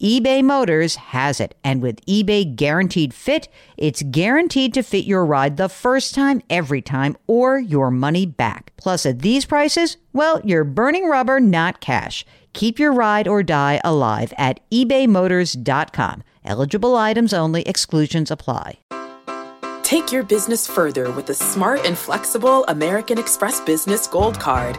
eBay Motors has it. And with eBay Guaranteed Fit, it's guaranteed to fit your ride the first time, every time, or your money back. Plus, at these prices, well, you're burning rubber, not cash. Keep your ride or die alive at ebaymotors.com. Eligible items only. Exclusions apply. Take your business further with the smart and flexible American Express Business Gold Card.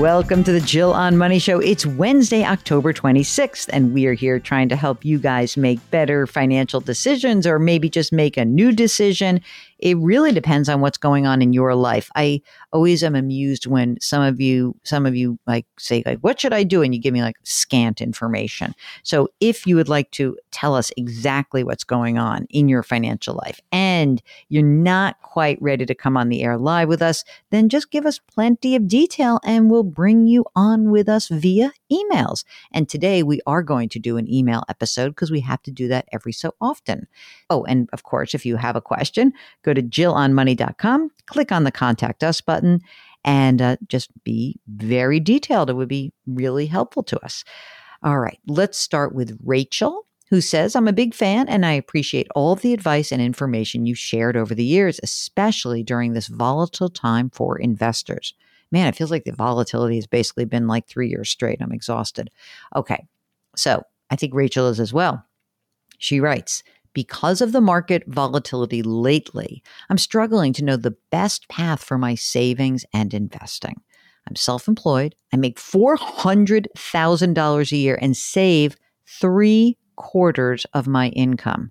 Welcome to the Jill on Money Show. It's Wednesday, October 26th, and we are here trying to help you guys make better financial decisions, or maybe just make a new decision. It really depends on what's going on in your life. I always am amused when some of you like say, like, what should I do? And you give me like scant information. So if you would like to tell us exactly what's going on in your financial life, and you're not quite ready to come on the air live with us, then just give us plenty of detail and we'll bring you on with us via emails. And today we are going to do an email episode because we have to do that every so often. Oh, and of course, if you have a question, go to jillonmoney.com, click on the Contact Us button, and just be very detailed. It would be really helpful to us. All right, let's start with Rachel, who says, I'm a big fan and I appreciate all of the advice and information you shared over the years, especially during this volatile time for investors. Man, it feels like the volatility has basically been like 3 years straight. I'm exhausted. Okay, so I think Rachel is as well. She writes, because of the market volatility lately, I'm struggling to know the best path for my savings and investing. I'm self-employed. I make $400,000 a year and save 3/4 of my income.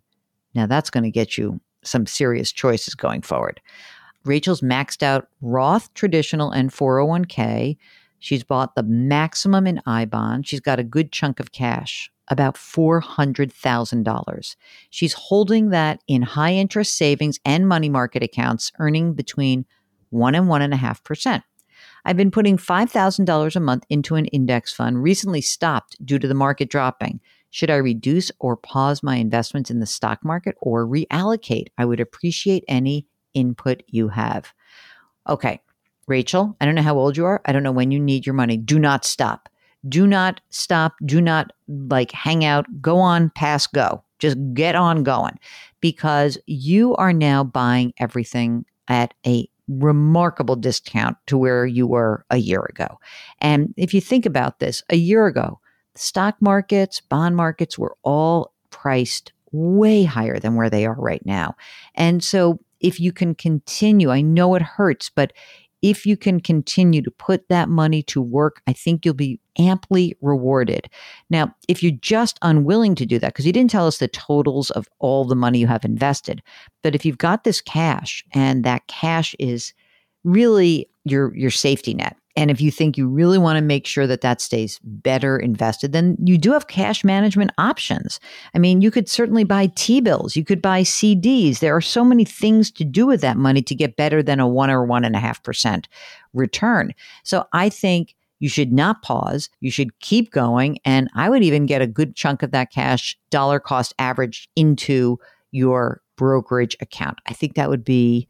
Now that's going to get you some serious choices going forward. Rachel's maxed out Roth, traditional, and 401k. She's bought the maximum in I-Bond. She's got a good chunk of cash, about $400,000. She's holding that in high interest savings and money market accounts, earning between 1% and 1.5%. I've been putting $5,000 a month into an index fund, recently stopped due to the market dropping. Should I reduce or pause my investments in the stock market or reallocate? I would appreciate any input you have. Okay, Rachel, I don't know how old you are. I don't know when you need your money. Do not stop. Do not stop. Do not like hang out. Go on, pass, go. Just get on going, because you are now buying everything at a remarkable discount to where you were a year ago. And if you think about this, a year ago, stock markets, bond markets were all priced way higher than where they are right now. And so if you can continue, I know it hurts, but if you can continue to put that money to work, I think you'll be amply rewarded. Now, if you're just unwilling to do that, because you didn't tell us the totals of all the money you have invested, but if you've got this cash and that cash is really your safety net, and if you think you really want to make sure that that stays better invested, then you do have cash management options. I mean, you could certainly buy T-bills. You could buy CDs. There are so many things to do with that money to get better than a 1% or 1.5% return. So I think you should not pause. You should keep going. And I would even get a good chunk of that cash dollar cost averaged into your brokerage account. I think that would be,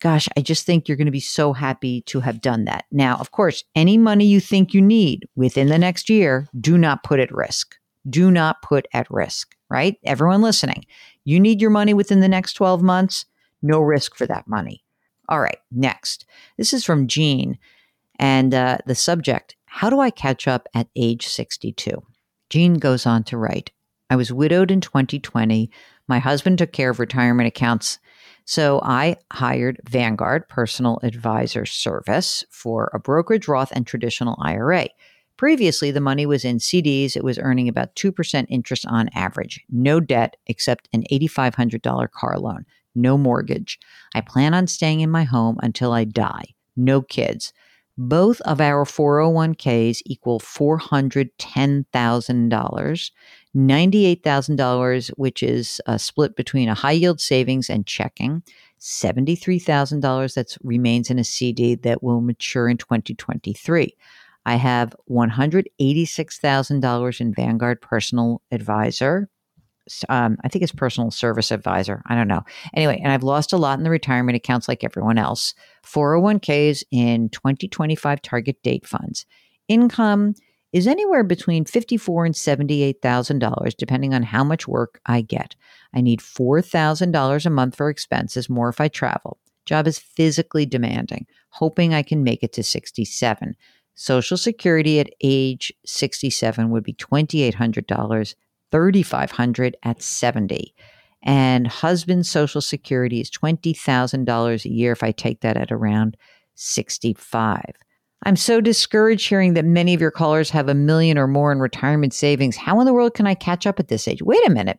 gosh, I just think you're going to be so happy to have done that. Now, of course, any money you think you need within the next year, do not put at risk. do not put at risk, right? Everyone listening, you need your money within the next 12 months, no risk for that money. All right, next. This is from Jean, and the subject, how do I catch up at age 62? Jean goes on to write, I was widowed in 2020. My husband took care of retirement accounts, so I hired Vanguard Personal Advisor Service for a brokerage Roth and traditional IRA. Previously, the money was in CDs. It was earning about 2% interest on average. No debt except an $8,500 car loan. No mortgage. I plan on staying in my home until I die. No kids. Both of our 401ks equal $410,000, $98,000, which is a split between a high yield savings and checking, $73,000 that remains in a CD that will mature in 2023. I have $186,000 in Vanguard Personal Advisor. I think it's personal service advisor. I don't know. Anyway, and I've lost a lot in the retirement accounts like everyone else. 401ks in 2025 target date funds. Income is anywhere between $54,000 and $78,000, depending on how much work I get. I need $4,000 a month for expenses, more if I travel. Job is physically demanding, hoping I can make it to 67. Social Security at age 67 would be $2,800. $3,500 at 70, and husband's Social Security is $20,000 a year if I take that at around 65. I'm so discouraged hearing that many of your callers have $1 million or more in retirement savings. How in the world can I catch up at this age? Wait a minute.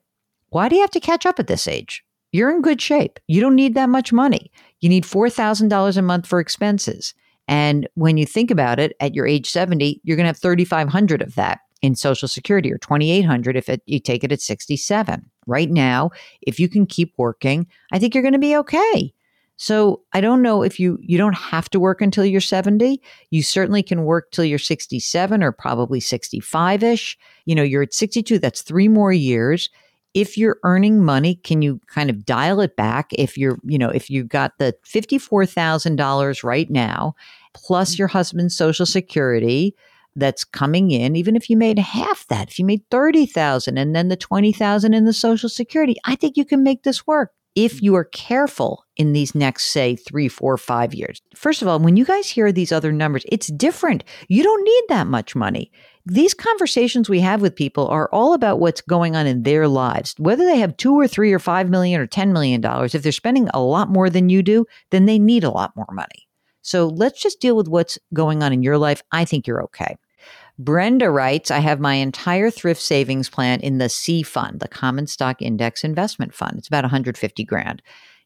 Why do you have to catch up at this age? You're in good shape. You don't need that much money. You need $4,000 a month for expenses. And when you think about it, at your age 70, you're going to have $3,500 of that in Social Security, or $2,800 if you take it at 67. Right now, if you can keep working, I think you're going to be okay. So I don't know if you don't have to work until you're 70. You certainly can work till you're 67 or probably 65-ish. You know, you're at 62. That's 3 more years. If you're earning money, can you kind of dial it back? If you're, you know, if you've got the $54,000 right now, plus your husband's Social Security that's coming in, even if you made half that, if you made $30,000 and then the $20,000 in the Social Security, I think you can make this work if you are careful in these next, say, 3, 4, 5 years. First of all, when you guys hear these other numbers, it's different. You don't need that much money. These conversations we have with people are all about what's going on in their lives. Whether they have $2 or $3 or $5 million or $10 million, if they're spending a lot more than you do, then they need a lot more money. So let's just deal with what's going on in your life. I think you're okay. Brenda writes, I have my entire thrift savings plan in the C fund, the Common Stock Index Investment Fund. It's about $150,000.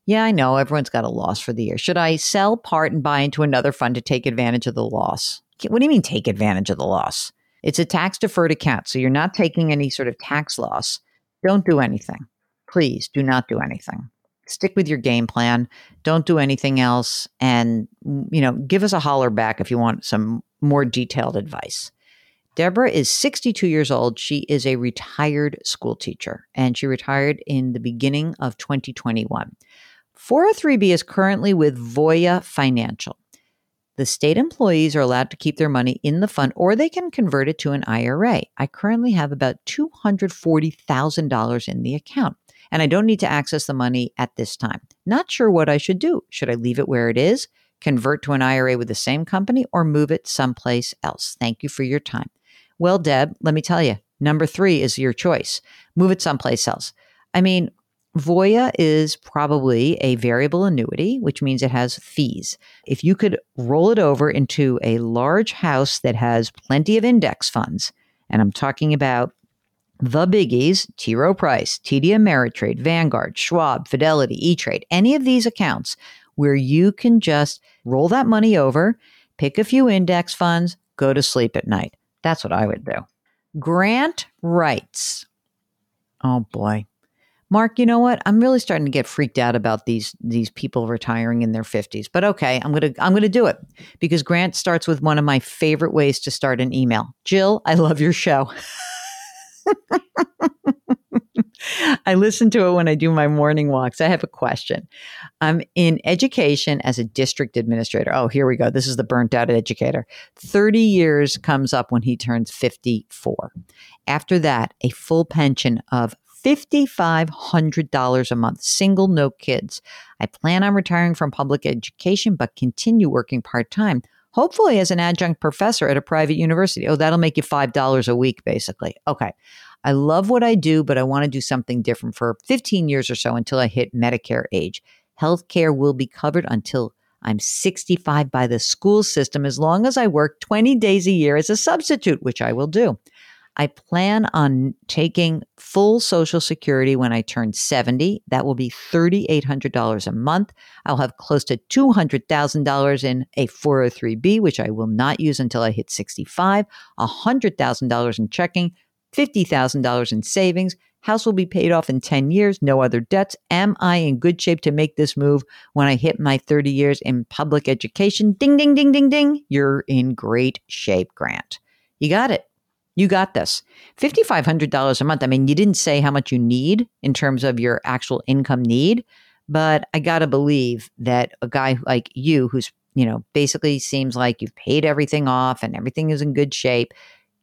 Yeah, I know. Everyone's got a loss for the year. Should I sell part and buy into another fund to take advantage of the loss? What do you mean take advantage of the loss? It's a tax-deferred account, so you're not taking any sort of tax loss. Don't do anything. Please do not do anything. Stick with your game plan. Don't do anything else. And, you know, give us a holler back if you want some more detailed advice. Deborah is 62 years old. She is a retired school teacher, and she retired in the beginning of 2021. 403B is currently with Voya Financial. The state employees are allowed to keep their money in the fund, or they can convert it to an IRA. I currently have about $240,000 in the account, and I don't need to access the money at this time. Not sure what I should do. Should I leave it where it is, convert to an IRA with the same company, or move it someplace else? Thank you for your time. Well, Deb, let me tell you, number 3 is your choice. Move it someplace else. I mean, Voya is probably a variable annuity, which means it has fees. If you could roll it over into a large house that has plenty of index funds, and I'm talking about the biggies, T. Rowe Price, TD Ameritrade, Vanguard, Schwab, Fidelity, E-Trade, any of these accounts where you can just roll that money over, pick a few index funds, go to sleep at night. That's what I would do. Grant writes, oh boy, Mark, you know what? I'm really starting to get freaked out about these people retiring in their 50s. But okay, I'm gonna do it, because Grant starts with one of my favorite ways to start an email. Jill, I love your show. I listen to it when I do my morning walks. I have a question. I'm in education as a district administrator. Oh, here we go. This is the burnt out educator. 30 years comes up when he turns 54. After that, a full pension of $5,500 a month, single, no kids. I plan on retiring from public education, but continue working part-time, hopefully as an adjunct professor at a private university. Oh, that'll make you $5 a week, basically. Okay. I love what I do, but I want to do something different for 15 years or so until I hit Medicare age. Healthcare will be covered until I'm 65 by the school system, as long as I work 20 days a year as a substitute, which I will do. I plan on taking full Social Security when I turn 70. That will be $3,800 a month. I'll have close to $200,000 in a 403B, which I will not use until I hit 65, $100,000 in checking, $50,000 in savings. House will be paid off in 10 years, no other debts. Am I in good shape to make this move when I hit my 30 years in public education? Ding, ding, ding, ding, ding. You're in great shape, Grant. You got it. You got this. $5,500 a month. I mean, you didn't say how much you need in terms of your actual income need, but I got to believe that a guy like you, who's, you know, basically seems like you've paid everything off and everything is in good shape,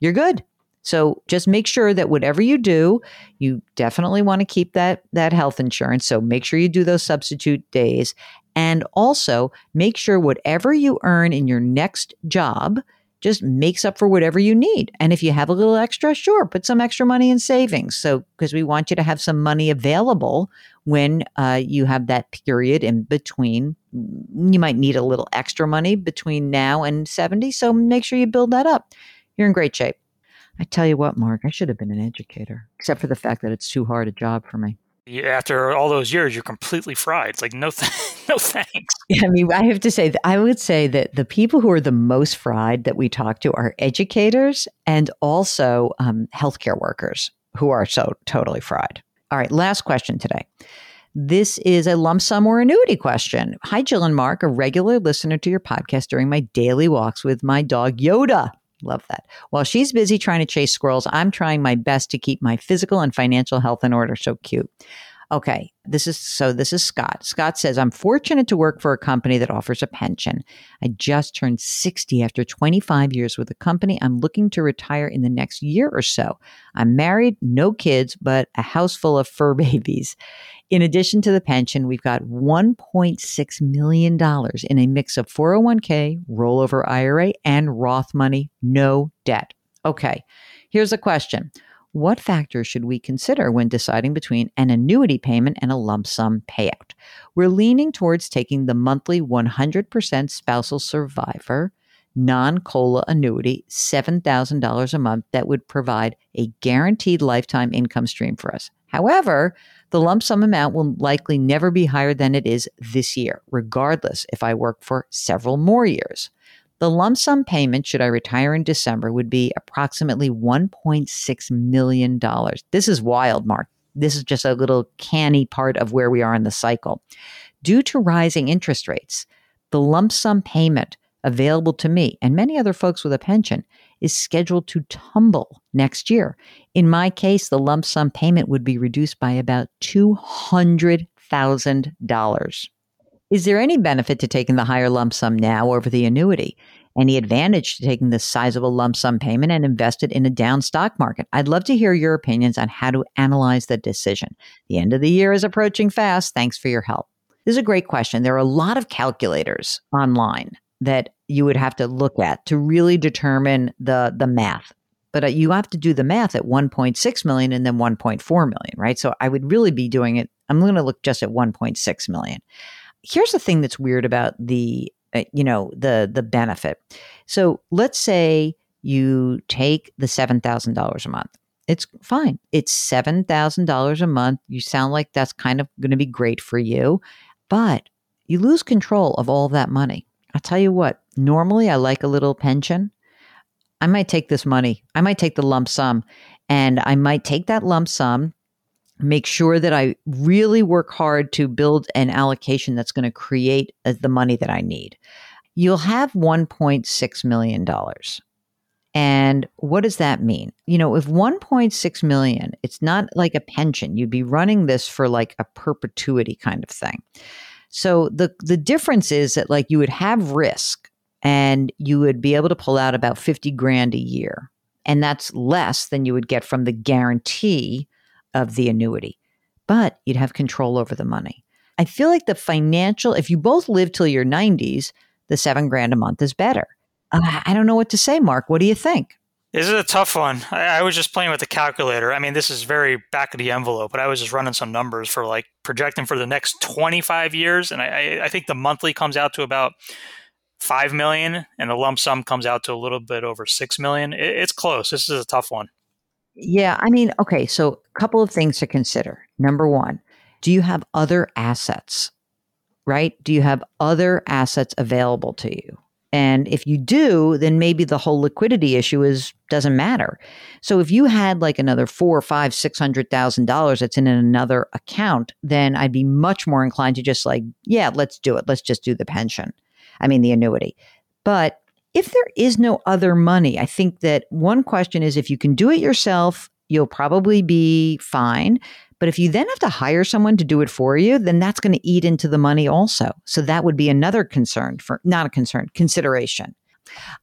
you're good. So just make sure that whatever you do, you definitely want to keep that health insurance. So make sure you do those substitute days. And also make sure whatever you earn in your next job just makes up for whatever you need. And if you have a little extra, sure, put some extra money in savings. So, because we want you to have some money available when you have that period in between. You might need a little extra money between now and 70. So make sure you build that up. You're in great shape. I tell you what, Mark, I should have been an educator, except for the fact that it's too hard a job for me. After all those years, you're completely fried. It's like, no thanks. I mean, I have to say, I would say that the people who are the most fried that we talk to are educators and also healthcare workers who are so totally fried. All right, last question today. This is a lump sum or annuity question. Hi, Jill and Mark, a regular listener to your podcast during my daily walks with my dog, Yoda. Love that. While she's busy trying to chase squirrels, I'm trying my best to keep my physical and financial health in order. So cute. Okay. This is Scott. Scott says, I'm fortunate to work for a company that offers a pension. I just turned 60 after 25 years with the company. I'm looking to retire in the next year or so. I'm married, no kids, but a house full of fur babies. In addition to the pension, we've got $1.6 million in a mix of 401k, rollover IRA, and Roth money, no debt. Okay, here's a question. What factors should we consider when deciding between an annuity payment and a lump sum payout? We're leaning towards taking the monthly 100% spousal survivor non-COLA annuity, $7,000 a month, that would provide a guaranteed lifetime income stream for us. However, the lump sum amount will likely never be higher than it is this year, regardless if I work for several more years. The lump sum payment, should I retire in December, would be approximately $1.6 million. This is wild, Mark. This is just a little canny part of where we are in the cycle. Due to rising interest rates, the lump sum payment available to me and many other folks with a pension is scheduled to tumble next year. In my case, the lump sum payment would be reduced by about $200,000. Is there any benefit to taking the higher lump sum now over the annuity? Any advantage to taking the sizable lump sum payment and invest it in a down stock market? I'd love to hear your opinions on how to analyze the decision. The end of the year is approaching fast. Thanks for your help. This is a great question. There are a lot of calculators online that you would have to look at to really determine the math. But you have to do the math at 1.6 million and then 1.4 million, right? So I would really be doing it. I'm going to look just at 1.6 million. Here's the thing that's weird about the benefit. So let's say you take the $7,000 a month. It's fine. It's $7,000 a month. You sound like that's kind of going to be great for you, but you lose control of all that money. I'll tell you what, normally I like a little pension. I might take this money. I might take the lump sum, and I might take that lump sum, make sure that I really work hard to build an allocation that's going to create the money that I need. You'll have $1.6 million. And what does that mean? You know, if 1.6 million, it's not like a pension. You'd be running this for like a perpetuity kind of thing. So the difference is that like you would have risk and you would be able to pull out about 50 grand a year. And that's less than you would get from the guarantee of the annuity, but you'd have control over the money. I feel like the financial, if you both live till your 90s, the $7,000 a month is better. I don't know what to say, Mark. What do you think? This is a tough one. I was just playing with the calculator. I mean, this is very back of the envelope, but I was just running some numbers for like projecting for the next 25 years. And I think the monthly comes out to about $5 million, and the lump sum comes out to a little bit over $6 million. It's close. This is a tough one. Yeah. I mean, okay. So a couple of things to consider. Number one, do you have other assets, right? Do you have other assets available to you? And if you do, then maybe the whole liquidity issue doesn't matter. So if you had like another $400,000 or $500,000, $600,000 that's in another account, then I'd be much more inclined to just like, yeah, let's do it. Let's just do the pension. I mean, the annuity. But if there is no other money, I think that one question is if you can do it yourself, you'll probably be fine. But if you then have to hire someone to do it for you, then that's going to eat into the money also. So that would be another concern for, not a concern, consideration.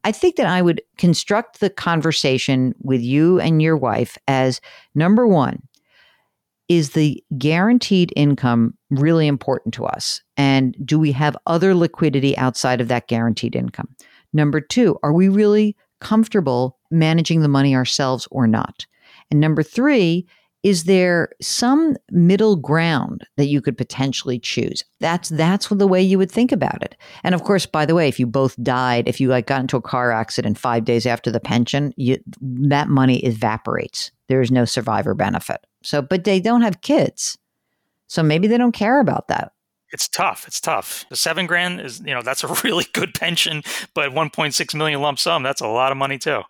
I think that I would construct the conversation with you and your wife as number one, is the guaranteed income really important to us? And do we have other liquidity outside of that guaranteed income? Number two, are we really comfortable managing the money ourselves or not? And number three, is there some middle ground that you could potentially choose? That's the way you would think about it. And of course, by the way, if you both died, if you like got into a car accident 5 days after the pension, that money evaporates. There is no survivor benefit. So, but they don't have kids. So maybe they don't care about that. It's tough. It's tough. The $7,000 is, you know, that's a really good pension, but 1.6 million lump sum, that's a lot of money too.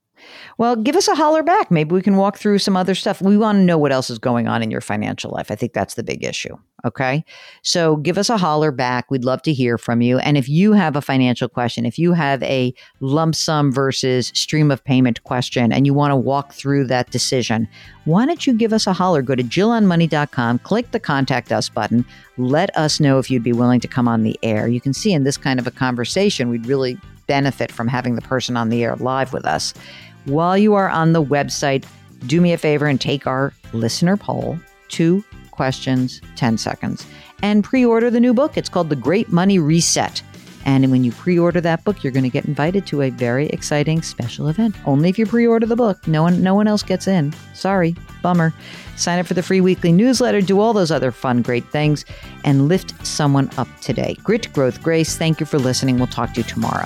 Well, give us a holler back. Maybe we can walk through some other stuff. We want to know what else is going on in your financial life. I think that's the big issue. Okay. So give us a holler back. We'd love to hear from you. And if you have a financial question, if you have a lump sum versus stream of payment question, and you want to walk through that decision, why don't you give us a holler? Go to jillonmoney.com, click the contact us button. Let us know if you'd be willing to come on the air. You can see in this kind of a conversation, we'd really benefit from having the person on the air live with us. While you are on the website, do me a favor and take our listener poll, 2 questions, 10 seconds, and pre-order the new book. It's called The Great Money Reset. And when you pre-order that book, you're going to get invited to a very exciting special event. Only if you pre-order the book. No one else gets in. Sorry. Bummer. Sign up for the free weekly newsletter. Do all those other fun, great things and lift someone up today. Grit, growth, grace. Thank you for listening. We'll talk to you tomorrow.